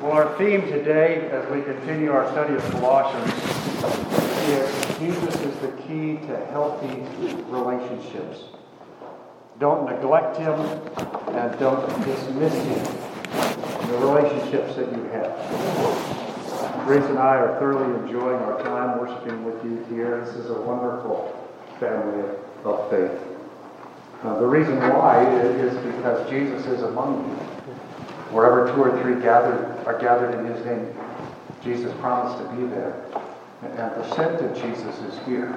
Well, our theme today, as we continue our study of Colossians, is Jesus is the key to healthy relationships. Don't neglect Him and don't dismiss Him in the relationships that you have. Grace and I are thoroughly enjoying our time worshiping with you here. This is a wonderful family of faith. The reason why is because Jesus is among you. Wherever two or three are gathered in His name, Jesus promised to be there. And the scent of Jesus is here.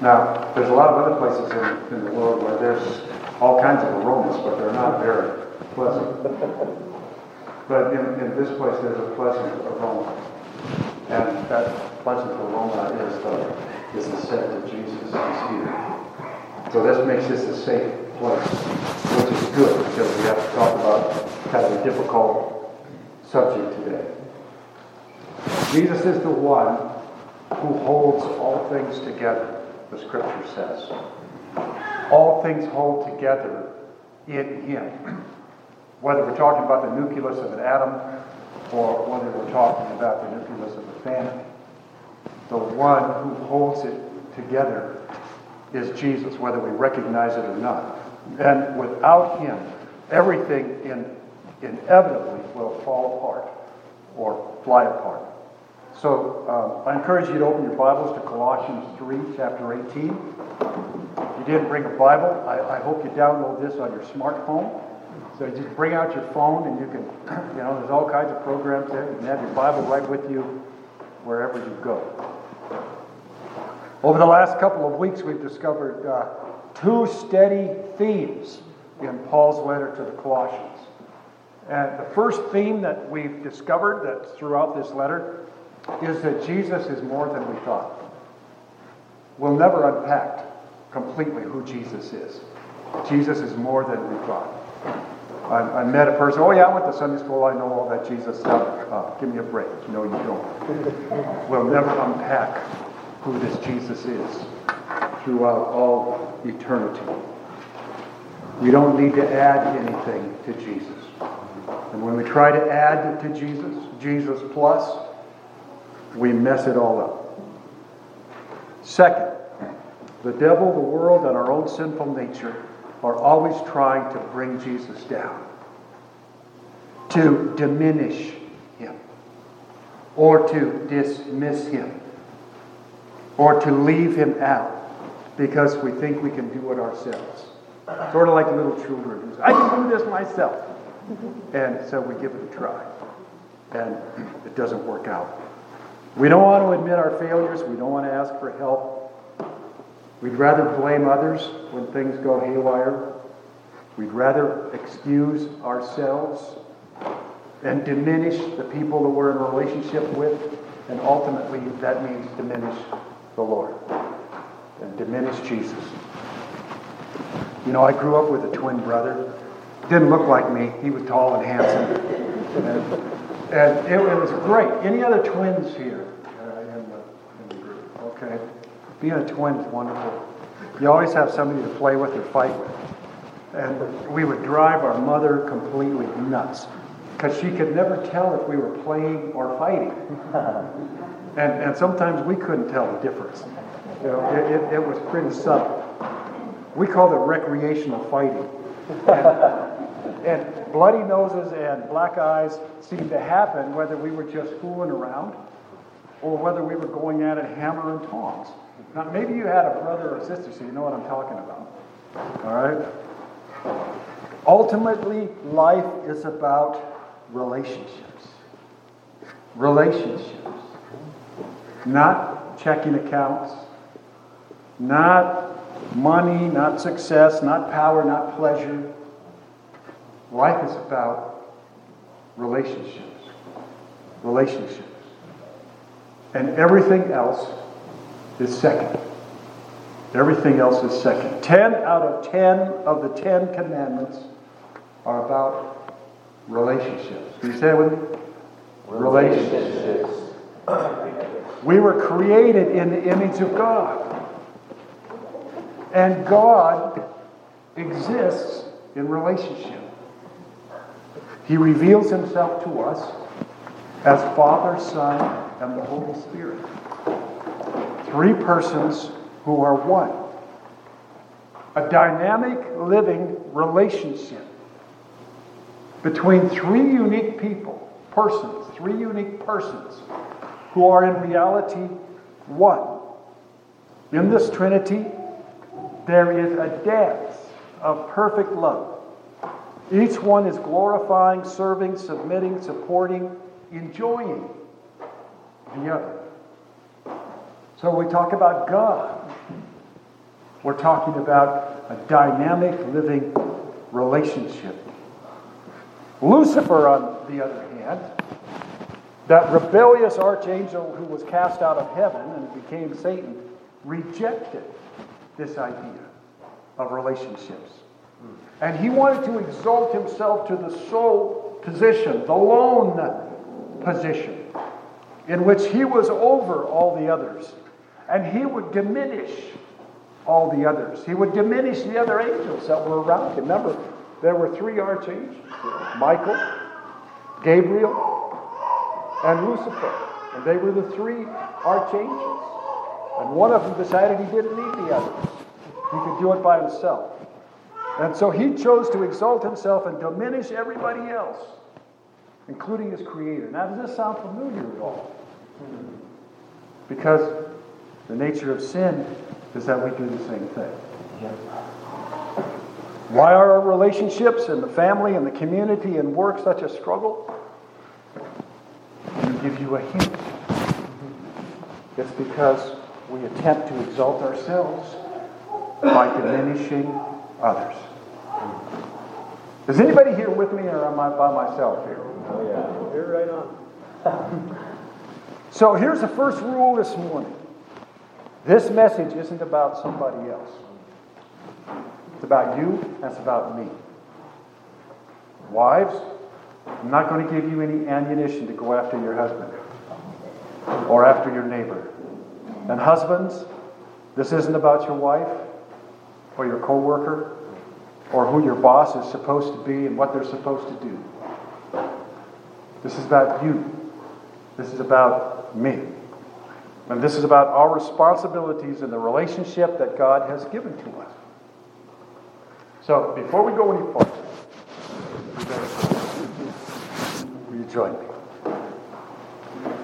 Now, there's a lot of other places in the world where there's all kinds of aromas, but they're not very pleasant. But in this place, there's a pleasant aroma. And that pleasant aroma is the scent of Jesus is here. So this makes this a safe place, which is good because we have to talk about kind of a difficult subject today. Jesus is the one who holds all things together, the Scripture says. All things hold together in Him. Whether we're talking about the nucleus of an atom or whether we're talking about the nucleus of a family, the one who holds it together is Jesus, whether we recognize it or not. And without Him, everything inevitably will fall apart or fly apart. So I encourage you to open your Bibles to Colossians 3, chapter 18. If you didn't bring a Bible, I hope you download this on your smartphone. So you just bring out your phone and you can, there's all kinds of programs there. You can have your Bible right with you wherever you go. Over the last couple of weeks, we've discovered two steady themes in Paul's letter to the Colossians. And the first theme that we've discovered that's throughout this letter is that Jesus is more than we thought. We'll never unpack completely who Jesus is. Jesus is more than we thought. I met a person, I went to Sunday school, I know all that Jesus stuff. Give me a break. No, you don't. We'll never unpack who this Jesus is throughout all eternity. We don't need to add anything to Jesus. And when we try to add to Jesus, Jesus plus, we mess it all up. Second, the devil, the world, and our own sinful nature are always trying to bring Jesus down, to diminish Him, or to dismiss Him, or to leave Him out because we think we can do it ourselves. Sort of like little children who say, I can do this myself. And so we give it a try. And it doesn't work out. We don't want to admit our failures. We don't want to ask for help. We'd rather blame others when things go haywire. We'd rather excuse ourselves and diminish the people that we're in a relationship with. And ultimately, that means diminish the Lord and diminish Jesus. I grew up with a twin brother. Didn't look like me. He was tall and handsome. And it was great. Any other twins here in the group? Okay. Being a twin is wonderful. You always have somebody to play with or fight with. And we would drive our mother completely nuts because she could never tell if we were playing or fighting. And sometimes we couldn't tell the difference. It was pretty subtle. We called it recreational fighting. And bloody noses and black eyes seemed to happen whether we were just fooling around or whether we were going at it hammer and tongs. Now, maybe you had a brother or sister, so you know what I'm talking about. All right? Ultimately, life is about relationships. Relationships. Not checking accounts, not money, not success, not power, not pleasure. Life is about relationships. Relationships. And everything else is second. Everything else is second. 10 out of 10 of the 10 commandments are about relationships. Can you say it with me? Relationships. We were created in the image of God. And God exists in relationship. He reveals himself to us as Father, Son, and the Holy Spirit. Three persons who are one. A dynamic living relationship between three unique persons who are in reality one. In this Trinity, there is a dance of perfect love. Each one is glorifying, serving, submitting, supporting, enjoying the other. So when we talk about God, we're talking about a dynamic living relationship. Lucifer, on the other hand, that rebellious archangel who was cast out of heaven and became Satan, rejected this idea of relationships. And he wanted to exalt himself to the sole position, the lone position, in which he was over all the others. And he would diminish all the others. He would diminish the other angels that were around him. Remember, there were three archangels, Michael, Gabriel, and Lucifer. And they were the three archangels. And one of them decided he didn't need the others. He could do it by himself. And so he chose to exalt himself and diminish everybody else, including his Creator. Now, does this sound familiar at all? Because the nature of sin is that we do the same thing. Why are our relationships and the family and the community and work such a struggle? I'll give you a hint. It's because we attempt to exalt ourselves by diminishing others. Is anybody here with me, or am I by myself here? Oh yeah, you're right on. So here's the first rule this morning. This message isn't about somebody else. It's about you, and it's about me. Wives, I'm not going to give you any ammunition to go after your husband or after your neighbor. And husbands, this isn't about your wife or your co-worker or who your boss is supposed to be and what they're supposed to do. This is about you. This is about me. And this is about our responsibilities in the relationship that God has given to us. So, before we go any farther, will you join me?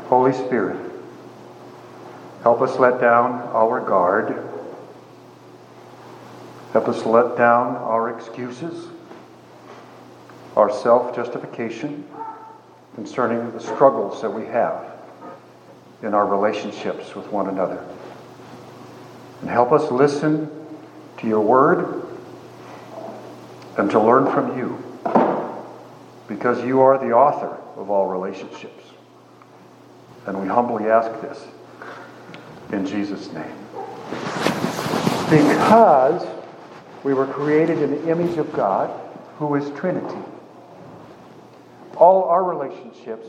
Holy Spirit, help us let down our guard. Help us let down our excuses, our self-justification concerning the struggles that we have in our relationships with one another. And help us listen to your word and to learn from you, because you are the author of all relationships. And we humbly ask this in Jesus' name. Because we were created in the image of God, who is Trinity, all our relationships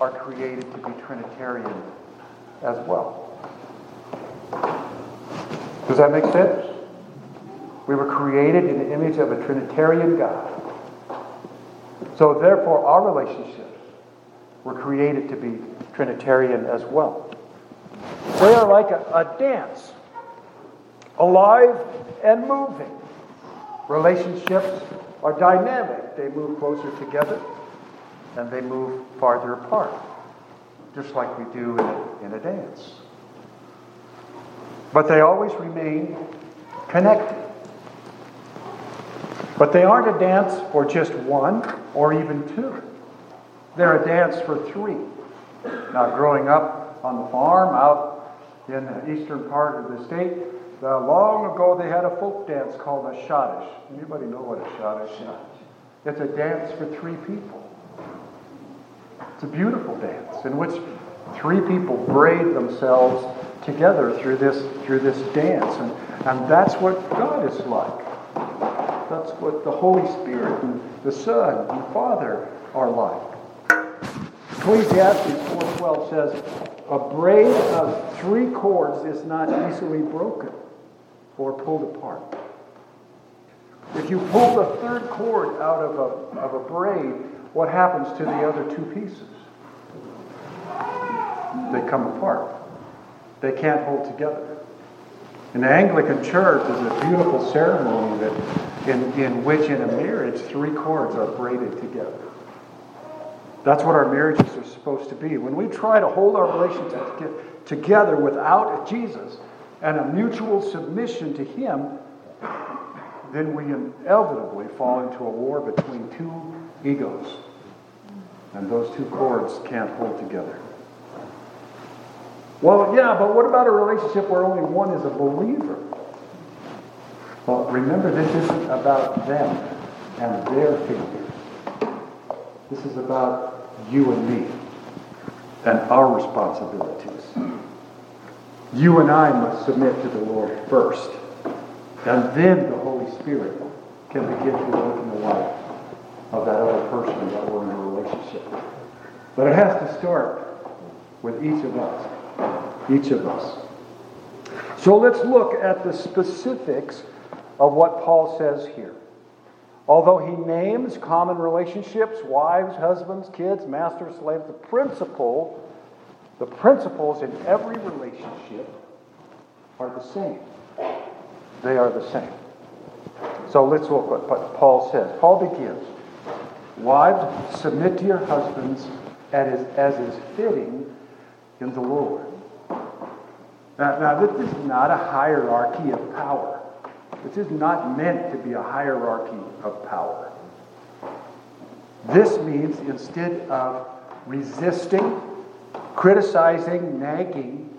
are created to be Trinitarian as well. Does that make sense? We were created in the image of a Trinitarian God. So therefore, our relationships were created to be Trinitarian as well. They are like a dance, alive and moving. Relationships are dynamic. They move closer together and they move farther apart, just like we do in a dance. But they always remain connected. But they aren't a dance for just one or even two. They're a dance for three. Now, growing up on the farm out in the eastern part of the state, long ago they had a folk dance called a Shadish. Anybody know what a Shadish is? It's a dance for three people. It's a beautiful dance in which three people braid themselves together through this dance. And that's what God is like. That's what the Holy Spirit and the Son and the Father are like. Ecclesiastes 4:12 says, a braid of three cords is not easily broken or pulled apart. If you pull the third cord out of a braid, what happens to the other two pieces? They come apart. They can't hold together. In the Anglican Church is a beautiful ceremony that in which in a marriage three cords are braided together. That's what our marriages are supposed to be. When we try to hold our relationship together without Jesus and a mutual submission to Him, then we inevitably fall into a war between two egos. And those two cords can't hold together. Well, yeah, but what about a relationship where only one is a believer? Well, remember, this isn't about them and their failures. This is about you and me and our responsibilities. You and I must submit to the Lord first. And then the Holy Spirit can begin to work in the life of that other person that we're in a relationship with. But it has to start with each of us. Each of us. So let's look at the specifics of what Paul says here. Although he names common relationships, wives, husbands, kids, masters, slaves, the principles in every relationship are the same. They are the same. So let's look at what Paul says. Paul begins, wives, submit to your husbands as is fitting in the Lord. Now, this is not a hierarchy of power. This is not meant to be a hierarchy of power. This means instead of resisting, criticizing, nagging,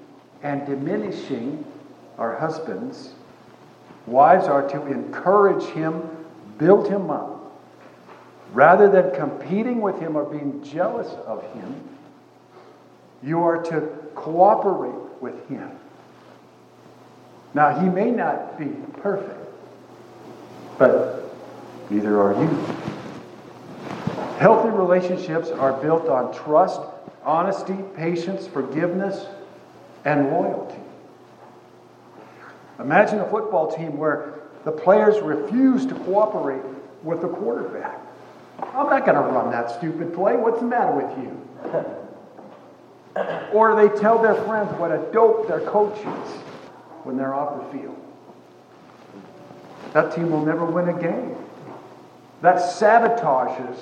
and diminishing our husbands, wives are to encourage him, build him up, rather than competing with him or being jealous of him. You are to cooperate with him. Now, he may not be perfect, but neither are you. Healthy relationships are built on trust, honesty, patience, forgiveness, and loyalty. Imagine a football team where the players refuse to cooperate with the quarterback. I'm not going to run that stupid play. What's the matter with you? Or they tell their friends what a dope their coach is when they're off the field. That team will never win a game. That sabotages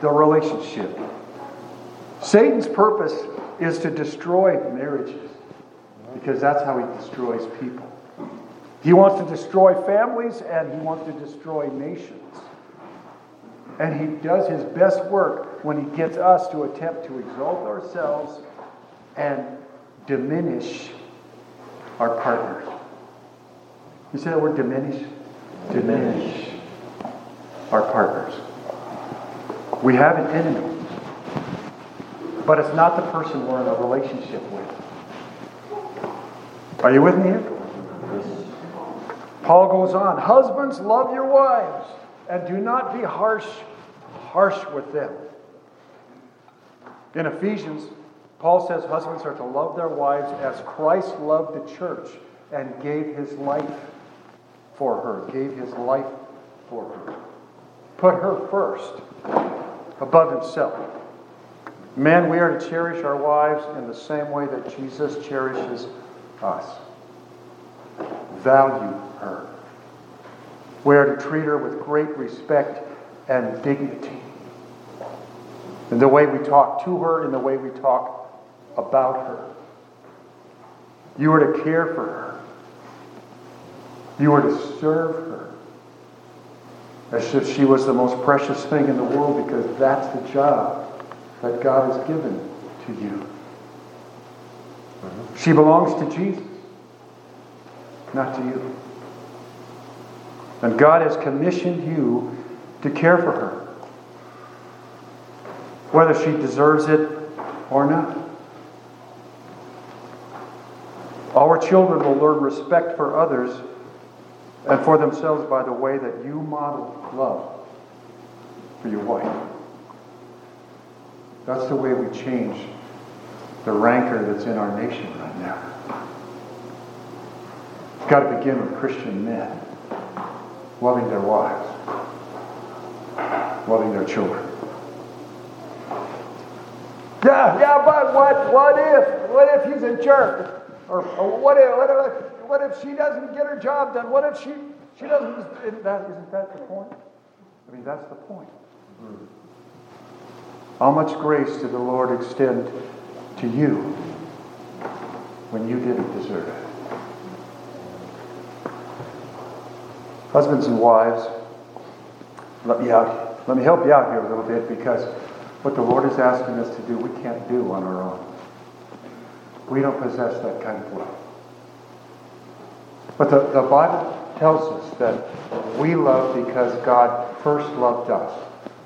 the relationship. Satan's purpose is to destroy marriages because that's how he destroys people. He wants to destroy families and he wants to destroy nations. And he does his best work when he gets us to attempt to exalt ourselves and diminish our partners. You say that word diminish? Diminish our partners. We have an enemy, but it's not the person we're in a relationship with. Are you with me here? Paul goes on, husbands, love your wives. And do not be harsh with them. In Ephesians, Paul says husbands are to love their wives as Christ loved the church and gave his life for her. Put her first, above himself. Men, we are to cherish our wives in the same way that Jesus cherishes us. Value her. We are to treat her with great respect and dignity. In the way we talk to her, in the way we talk about her. You are to care for her. You are to serve her. As if she was the most precious thing in the world, because that's the job that God has given to you. She belongs to Jesus, not to you. And God has commissioned you to care for her, whether she deserves it or not. Our children will learn respect for others and for themselves by the way that you model love for your wife. That's the way we change the rancor that's in our nation right now. It's got to begin with Christian men. Loving their wives. Loving their children. Yeah, yeah, but what if? What if he's a jerk? Or what if she doesn't get her job done? What if she doesn't... Isn't that the point? I mean, that's the point. How much grace did the Lord extend to you when you didn't deserve it? Husbands and wives, let me help you out here a little bit, because what the Lord is asking us to do, we can't do on our own. We don't possess that kind of love. But the Bible tells us that we love because God first loved us.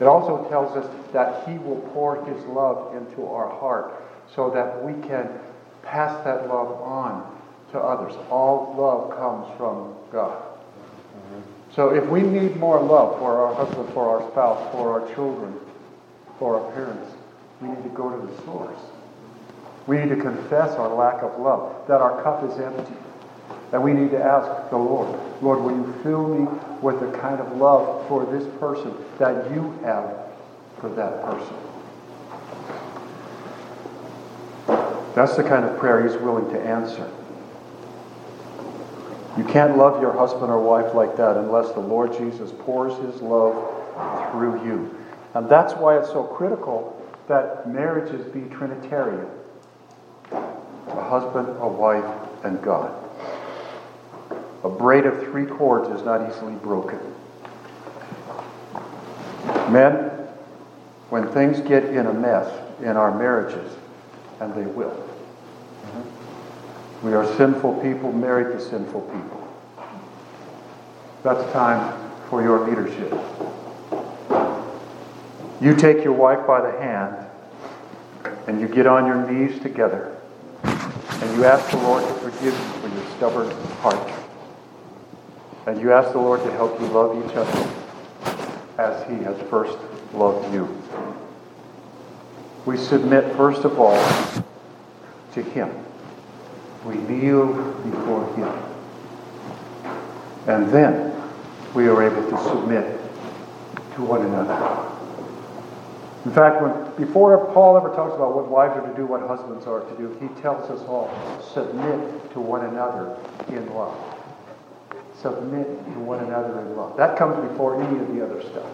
It also tells us that He will pour His love into our heart so that we can pass that love on to others. All love comes from God. So if we need more love for our husband, for our spouse, for our children, for our parents, we need to go to the source. We need to confess our lack of love, that our cup is empty. And we need to ask the Lord, Lord, will you fill me with the kind of love for this person that you have for that person? That's the kind of prayer He's willing to answer. You can't love your husband or wife like that unless the Lord Jesus pours His love through you. And that's why it's so critical that marriages be Trinitarian. A husband, a wife, and God. A braid of 3 cords is not easily broken. Men, when things get in a mess in our marriages, and they will. We are sinful people married to sinful people. That's time for your leadership. You take your wife by the hand and you get on your knees together and you ask the Lord to forgive you for your stubborn heart. And you ask the Lord to help you love each other as He has first loved you. We submit first of all to Him. We kneel before Him. And then we are able to submit to one another. In fact, before Paul ever talks about what wives are to do, what husbands are to do, he tells us all, submit to one another in love. Submit to one another in love. That comes before any of the other stuff.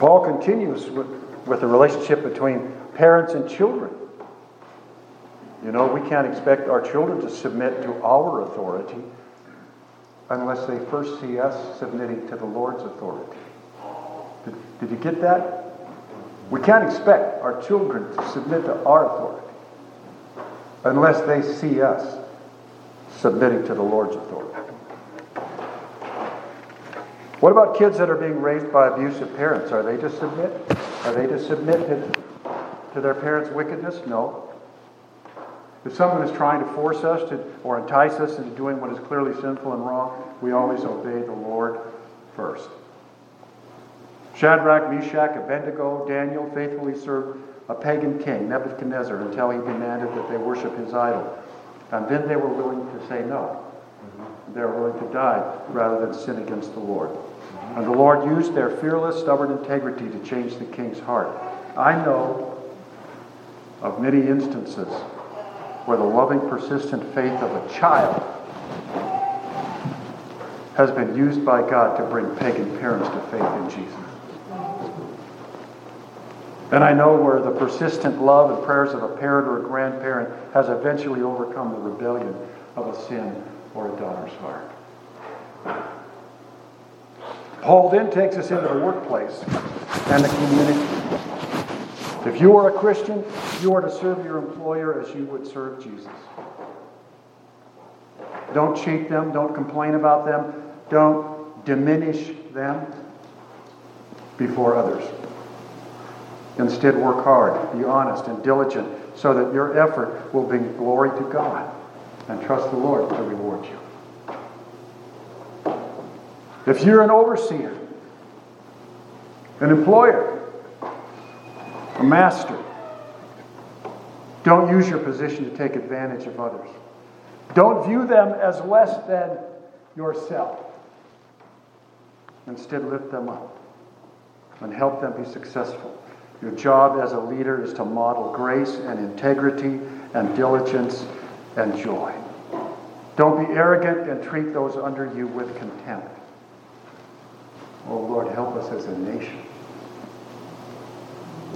Paul continues with the relationship between parents and children. You know, we can't expect our children to submit to our authority unless they first see us submitting to the Lord's authority. Did you get that? We can't expect our children to submit to our authority unless they see us submitting to the Lord's authority. What about kids that are being raised by abusive parents? Are they to submit? Are they to submit to their parents' wickedness? No. If someone is trying to force us to or entice us into doing what is clearly sinful and wrong, we always obey the Lord first. Shadrach, Meshach, Abednego, Daniel faithfully served a pagan king, Nebuchadnezzar, until he demanded that they worship his idol. And then they were willing to say no. They were willing to die rather than sin against the Lord. And the Lord used their fearless, stubborn integrity to change the king's heart. I know of many instances where the loving, persistent faith of a child has been used by God to bring pagan parents to faith in Jesus. And I know where the persistent love and prayers of a parent or a grandparent has eventually overcome the rebellion of a sin or a daughter's heart. Paul then takes us into the workplace and the community. If you are a Christian, you are to serve your employer as you would serve Jesus. Don't cheat them. Don't complain about them. Don't diminish them before others. Instead, work hard, be honest and diligent, so that your effort will bring glory to God, and trust the Lord to reward you. If you're an overseer, an employer, a master, don't use your position to take advantage of others. Don't view them as less than yourself. Instead, lift them up and help them be successful. Your job as a leader is to model grace and integrity and diligence and joy. Don't be arrogant and treat those under you with contempt. Oh Lord, help us as a nation.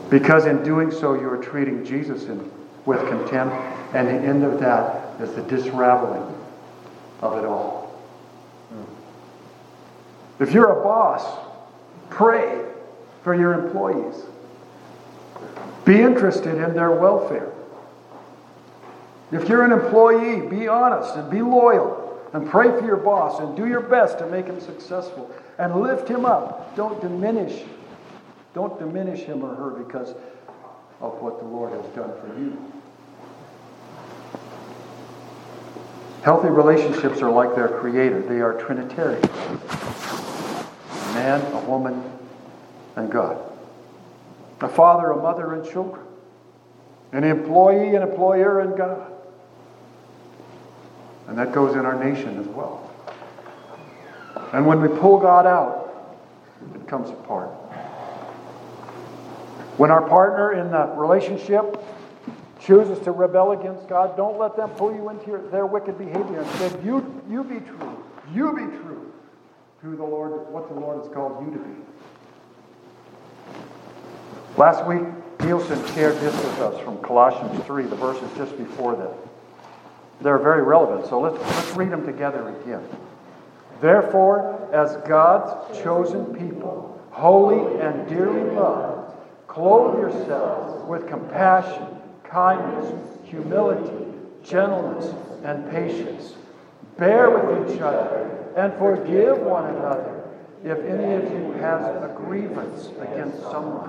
Because in doing so, you are treating Jesus with contempt, and the end of that is the disraveling of it all. If you're a boss, pray for your employees. Be interested in their welfare. If you're an employee, be honest and be loyal and pray for your boss and do your best to make him successful and lift him up. Don't diminish him or her because of what the Lord has done for you. Healthy relationships are like their Creator. They are Trinitarian. A man, a woman, and God. A father, a mother, and children. An employee, an employer, and God. And that goes in our nation as well. And when we pull God out, it comes apart. When our partner in the relationship chooses to rebel against God, don't let them pull you into their wicked behavior. Instead, you be true. You be true to the Lord, what the Lord has called you to be. Last week, Nielsen shared this with us from Colossians 3, the verses just before that. They're very relevant, so let's read them together again. Therefore, as God's chosen people, holy and dearly loved, clothe yourselves with compassion, kindness, humility, gentleness, and patience. Bear with each other and forgive one another if any of you has a grievance against someone.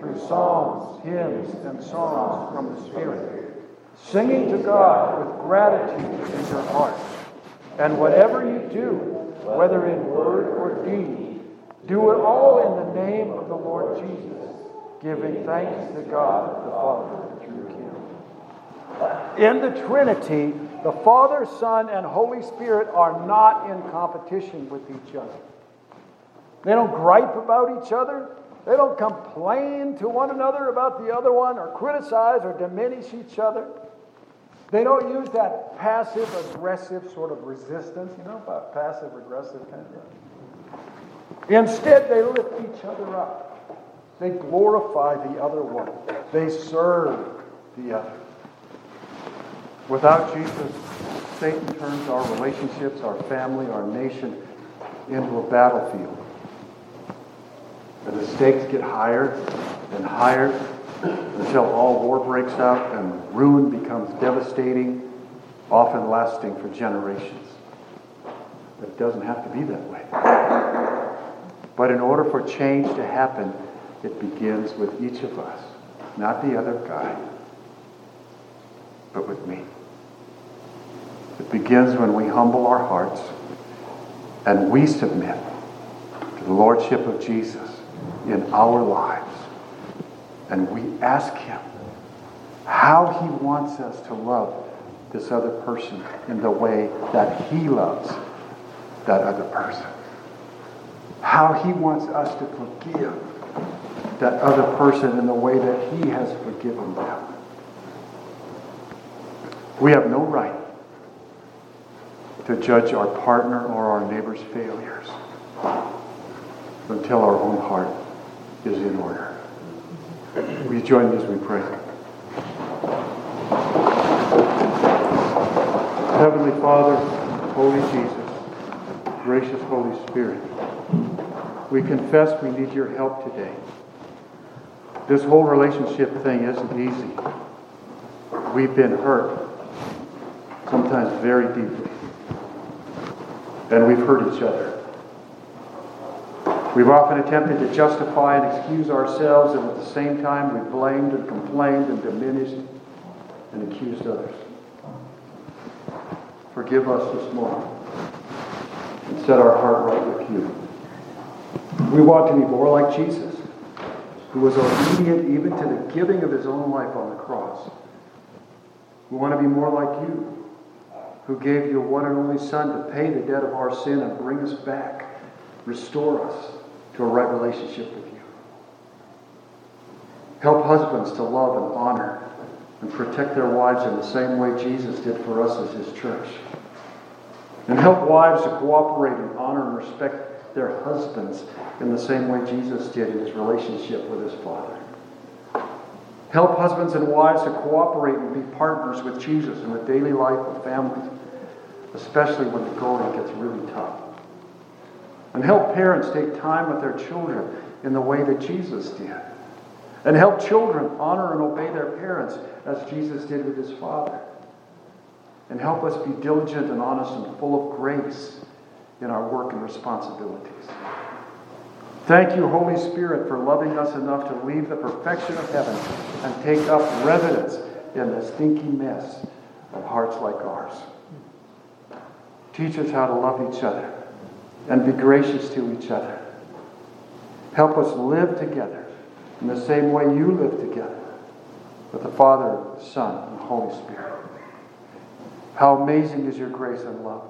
through psalms, hymns, and songs from the Spirit, singing to God with gratitude in your heart. And whatever you do, whether in word or deed, do it all in the name of the Lord Jesus, giving thanks to God the Father through Him. In the Trinity, the Father, Son, and Holy Spirit are not in competition with each other. They don't gripe about each other. They don't complain to one another about the other one or criticize or diminish each other. They don't use that passive-aggressive sort of resistance. You know about passive-aggressive kind of thing? Instead, they lift each other up. They glorify the other one. They serve the other. Without Jesus, Satan turns our relationships, our family, our nation into a battlefield. And the stakes get higher and higher until all war breaks out and ruin becomes devastating, often lasting for generations. But it doesn't have to be that way. But in order for change to happen, it begins with each of us. Not the other guy, but with me. It begins when we humble our hearts and we submit to the Lordship of Jesus in our lives. And we ask Him how He wants us to love this other person in the way that He loves that other person. How He wants us to forgive that other person in the way that He has forgiven them. We have no right to judge our partner or our neighbor's failures until our own heart is in order. Will you join me as we pray? Heavenly Father, Holy Jesus, gracious Holy Spirit, we confess we need your help today. This whole relationship thing isn't easy. We've been hurt, sometimes very deeply. And we've hurt each other. We've often attempted to justify and excuse ourselves, and at the same time we've blamed and complained and diminished and accused others. Forgive us this morning and set our heart right with you. We want to be more like Jesus, who was obedient even to the giving of his own life on the cross. We want to be more like you, who gave your one and only Son to pay the debt of our sin and bring us back, restore us to a right relationship with you. Help husbands to love and honor and protect their wives in the same way Jesus did for us as his church. And help wives to cooperate and honor and respect their husbands in the same way Jesus did in his relationship with his Father. Help husbands and wives to cooperate and be partners with Jesus in the daily life of families, especially when the going gets really tough. And help parents take time with their children in the way that Jesus did. And help children honor and obey their parents as Jesus did with his Father. And help us be diligent and honest and full of grace in our work and responsibilities. Thank you, Holy Spirit, for loving us enough to leave the perfection of heaven and take up residence in the stinky mess of hearts like ours. Teach us how to love each other and be gracious to each other. Help us live together in the same way you live together with the Father, the Son, and the Holy Spirit. How amazing is your grace and love.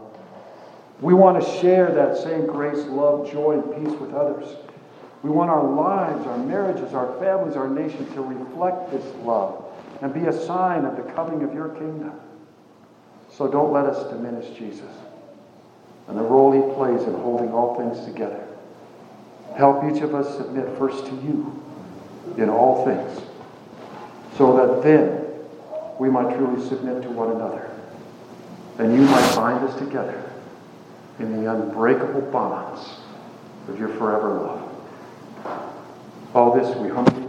We want to share that same grace, love, joy, and peace with others. We want our lives, our marriages, our families, our nation to reflect this love and be a sign of the coming of your kingdom. So don't let us diminish Jesus and the role he plays in holding all things together. Help each of us submit first to you in all things, so that then we might truly submit to one another, and you might bind us together in the unbreakable bonds of your forever love. All this we humbly